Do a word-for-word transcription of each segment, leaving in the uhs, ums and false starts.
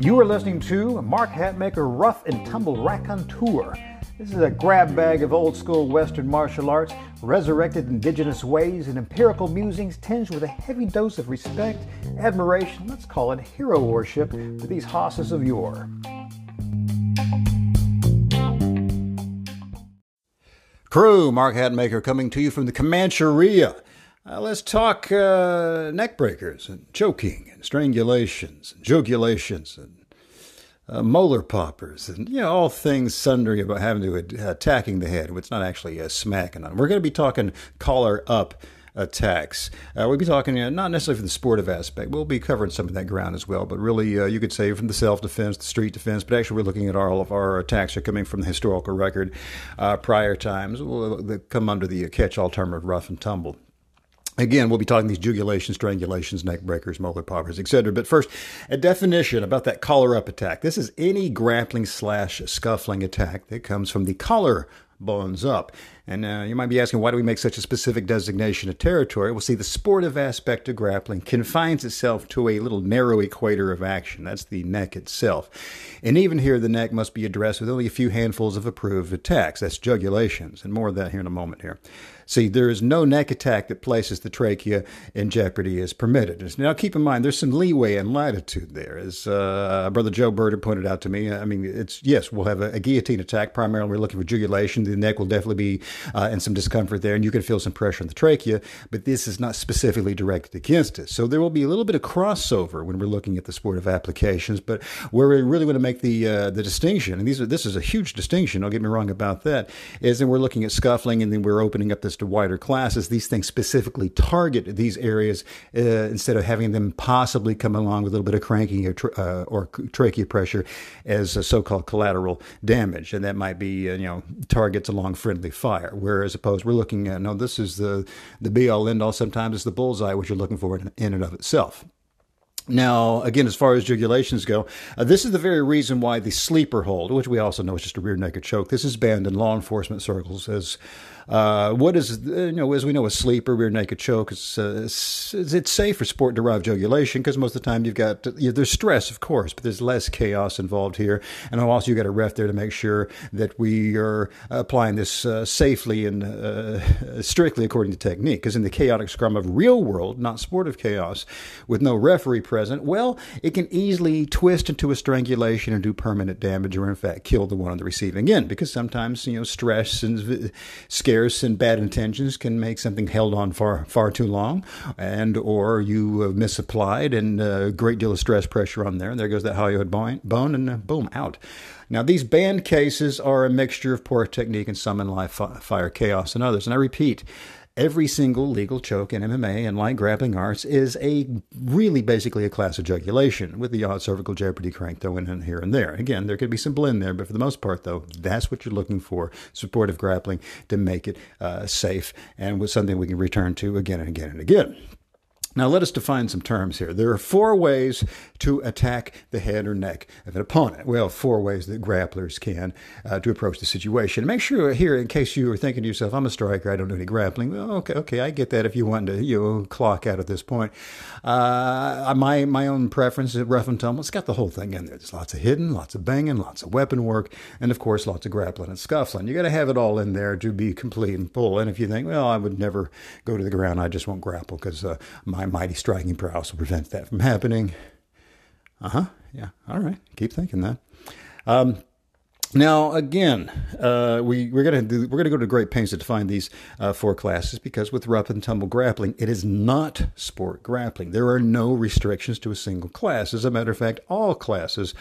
You are listening to Mark Hatmaker, Rough and Tumble Raconteur. This is a grab bag of old school Western martial arts, resurrected indigenous ways and empirical musings tinged with a heavy dose of respect, admiration, let's call it hero worship for these hosses of yore. Crew, Mark Hatmaker coming to you from the Comancheria. Uh, let's talk uh, neck breakers and choking and strangulations and jugulations and Uh, molar poppers, and you know, all things sundry about having to ad- attacking the head. It's not actually a smacking on. We're going to be talking collar up attacks. Uh, we'll be talking, you know, not necessarily from the sportive aspect. We'll be covering some of that ground as well, but really uh, you could say from the self-defense, the street defense, but actually we're looking at all of our attacks are coming from the historical record. Uh, prior times, well, they come under the catch-all term of rough and tumble. Again, we'll be talking these jugulations, strangulations, neck breakers, molar poppers, et cetera. But first, a definition about that collar-up attack. This is any grappling slash scuffling attack that comes from the collar bones up. And uh, you might be asking, why do we make such a specific designation of territory? Well, see, the sportive aspect of grappling confines itself to a little narrow equator of action. That's the neck itself. And even here, the neck must be addressed with only a few handfuls of approved attacks. That's jugulations, and more of that here in a moment here. See, there is no neck attack that places the trachea in jeopardy as permitted. Now, keep in mind, there's some leeway and latitude there. As uh, Brother Joe Burter pointed out to me, I mean, it's yes, we'll have a, a guillotine attack. Primarily, we're looking for jugulation. The neck will definitely be uh, in some discomfort there, and you can feel some pressure in the trachea, but this is not specifically directed against it. So there will be a little bit of crossover when we're looking at the sport of applications, but where we really want to make the uh, the distinction, and these are, this is a huge distinction, don't get me wrong about that, is that we're looking at scuffling, and then we're opening up this to wider classes. These things specifically target these areas uh, instead of having them possibly come along with a little bit of cranking or, tra- uh, or trachea pressure as a so-called collateral damage, and that might be uh, you know targets along friendly fire. Whereas opposed, we're looking at no, this is the the be-all end-all. Sometimes it's the bullseye, which you're looking for in, in and of itself. Now, again, as far as jugulations go, uh, this is the very reason why the sleeper hold, which we also know is just a rear naked choke, this is banned in law enforcement circles as uh, what is, you know, as we know, a sleeper, rear naked choke, it's, uh, it's, it's safe for sport-derived jugulation because most of the time you've got, you know, there's stress, of course, but there's less chaos involved here. And also you got a ref there to make sure that we are applying this uh, safely and uh, strictly according to technique, because in the chaotic scrum of real world, not sportive chaos, with no referee present, well, it can easily twist into a strangulation and do permanent damage, or in fact kill the one on the receiving end, because sometimes, you know, stress and scarce and bad intentions can make something held on far far too long, and or you uh, misapplied and a uh, great deal of stress pressure on there, and there goes that Hollywood bone, and uh, boom, out. Now, these banned cases are a mixture of poor technique and some in live fire chaos and others, and I repeat, every single legal choke in M M A and light grappling arts is a really basically a class of jugulation, with the odd cervical jeopardy crank thrown in here and there. Again, there could be some blend there, but for the most part, though, that's what you're looking for, supportive grappling to make it uh, safe and with something we can return to again and again and again. Now, let us define some terms here. There are four ways to attack the head or neck of an opponent. Well, four ways that grapplers can uh, to approach the situation. Make sure here, in case you are thinking to yourself, I'm a striker, I don't do any grappling. Well, okay, okay, I get that if you want to, you know, clock out at this point. Uh, my my own preference is rough and tumble. It's got the whole thing in there. There's lots of hitting, lots of banging, lots of weapon work, and of course, lots of grappling and scuffling. You got to have it all in there to be complete and full. And if you think, well, I would never go to the ground, I just won't grapple because uh, my mighty striking prowess will prevent that from happening. Uh-huh. Yeah. All right. Keep thinking that. Um, now, again, uh, we, we're going to we're going to go to great pains to define these uh, four classes, because with rough and tumble grappling, it is not sport grappling. There are no restrictions to a single class. As a matter of fact, all classes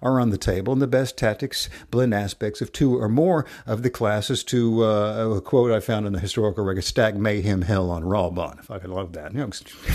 are on the table, and the best tactics blend aspects of two or more of the classes to uh, a quote I found in the historical record, stack mayhem hell on raw bone. If I could love that. You know,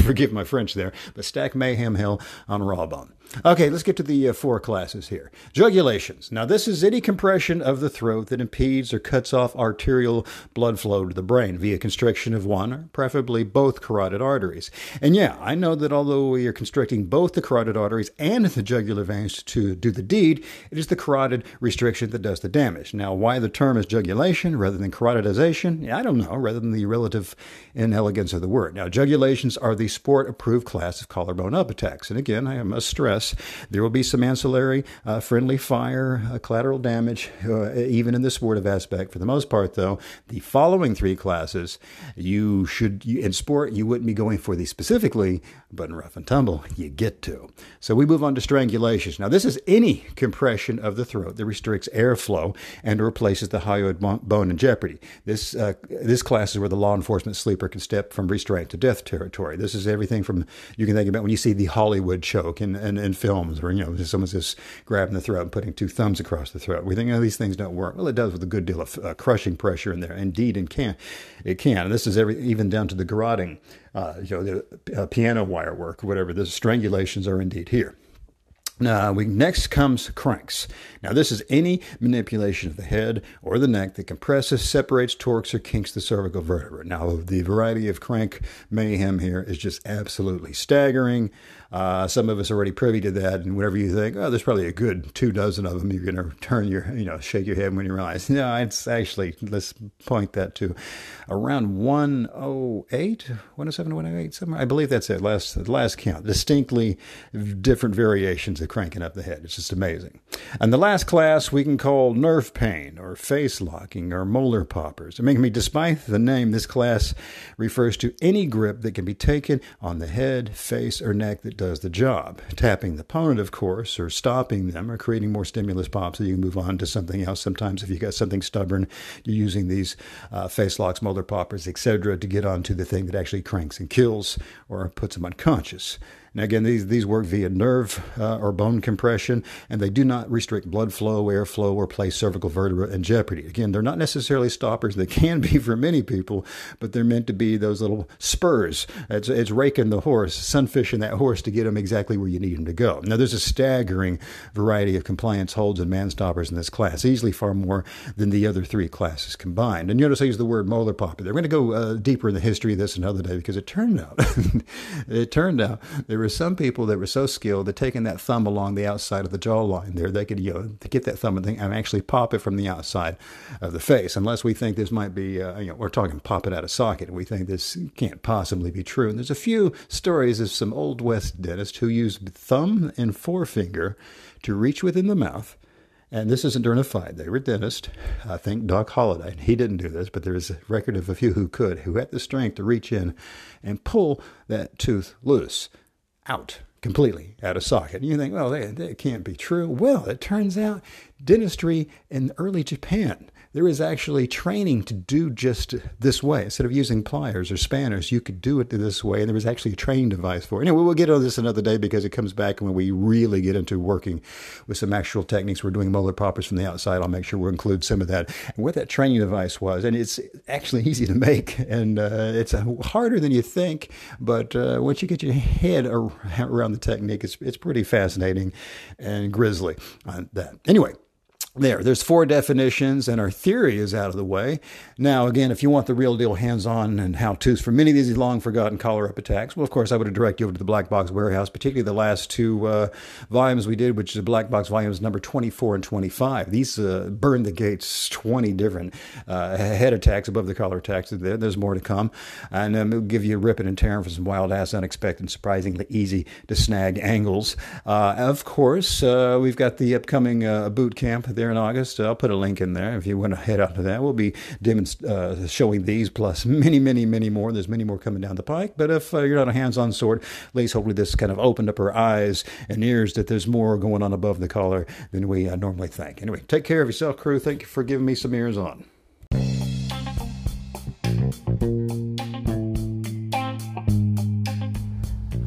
forgive my French there, but stack mayhem hell on raw bone. Okay, let's get to the uh, four classes here. Jugulations. Now, this is any compression of the throat that impedes or cuts off arterial blood flow to the brain via constriction of one or preferably both carotid arteries. And yeah, I know that although we are constricting both the carotid arteries and the jugular veins to do the deed, it is the carotid restriction that does the damage. Now, why the term is jugulation rather than carotidization? Yeah, I don't know, rather than the relative inelegance of the word. Now, jugulations are the sport-approved class of collarbone up attacks. And again, I must stress there will be some ancillary uh, friendly fire, uh, collateral damage, uh, even in this sportive aspect. For the most part, though, the following three classes, you should, you, in sport, you wouldn't be going for these specifically, but in rough and tumble, you get to. So we move on to strangulations. Now, this is any compression of the throat that restricts airflow and replaces the hyoid bone in jeopardy. This, uh, this class is where the law enforcement sleeper can step from restraint to death territory. This is everything from, you can think about when you see the Hollywood choke and, and, and in films where, you know, someone's just grabbing the throat and putting two thumbs across the throat. We think, oh, these things don't work. Well, it does with a good deal of uh, crushing pressure in there. Indeed, and can. It can. And this is every, even down to the garroting, uh, you know, the uh, piano wire work, whatever. The strangulations are indeed here. Now, we, next comes cranks. Now, this is any manipulation of the head or the neck that compresses, separates, torques, or kinks the cervical vertebra. Now, the variety of crank mayhem here is just absolutely staggering. Uh, some of us are already privy to that, and whenever you think, oh, there's probably a good two dozen of them, you're going to turn your, you know, shake your head when you realize, no, it's actually, let's point that to around one oh eight, one oh seven, one oh eight, somewhere. I believe that's it, last, last count. Distinctly different variations of cranking up the head. It's just amazing. And the last class we can call nerve pain or face locking or molar poppers. I mean, despite the name, this class refers to any grip that can be taken on the head, face, or neck that does the job. Tapping the opponent, of course, or stopping them or creating more stimulus pops so you can move on to something else. Sometimes if you got something stubborn, you're using these uh, face locks, molar poppers, et cetera to get onto the thing that actually cranks and kills or puts them unconscious. And again, these, these work via nerve uh, or bone compression, and they do not restrict blood flow, airflow, or place cervical vertebra in jeopardy. Again, they're not necessarily stoppers. They can be for many people, but they're meant to be those little spurs. It's, it's raking the horse, sunfishing that horse to get him exactly where you need him to go. Now, there's a staggering variety of compliance holds and man stoppers in this class, easily far more than the other three classes combined. And you notice I use the word molar popper. They're going to go uh, deeper in the history of this another day because it turned out, it turned out there were some people that were so skilled that taking that thumb along the outside of the jawline there, they could, you know, get that thumb and, think, and actually pop it from the outside of the face. Unless we think this might be, uh, you know, we're talking pop it out of socket, and we think this can't possibly be true. And there's a few stories of some Old West dentists who used thumb and forefinger to reach within the mouth. And this isn't during a fight. They were dentists. I think Doc Holliday, he didn't do this, but there is a record of a few who could, who had the strength to reach in and pull that tooth loose. Out, completely out of socket. And you think, well, that, that can't be true. Well, it turns out dentistry in early Japan, there is actually training to do just this way. Instead of using pliers or spanners, you could do it this way. And there was actually a training device for it. Anyway, we'll get on this another day because it comes back when we really get into working with some actual techniques. We're doing molar poppers from the outside. I'll make sure we'll include some of that. And what that training device was, and it's actually easy to make. And uh, it's harder than you think. But uh, once you get your head around the technique, it's, it's pretty fascinating and grisly on that. Anyway. There, there's four definitions, and our theory is out of the way. Now, again, if you want the real deal hands-on and how-tos for many of these long-forgotten collar-up attacks, well, of course, I would direct you over to the Black Box Warehouse, particularly the last two uh, volumes we did, which is Black Box Volumes number twenty-four and twenty-five. These uh, burn the gates twenty different uh, head attacks above the collar attacks. There, there's more to come, and um, it'll give you a ripping and tearing for some wild-ass, unexpected, surprisingly easy-to-snag angles. Uh, of course, uh, we've got the upcoming uh, boot camp there in August. I'll put a link in there if you want to head out to that. We'll be demonst- uh, showing these plus many, many, many more. There's many more coming down the pike. But if uh, you're not a hands-on sort, at least hopefully this kind of opened up our eyes and ears that there's more going on above the collar than we uh, normally think. Anyway, take care of yourself, crew. Thank you for giving me some ears on.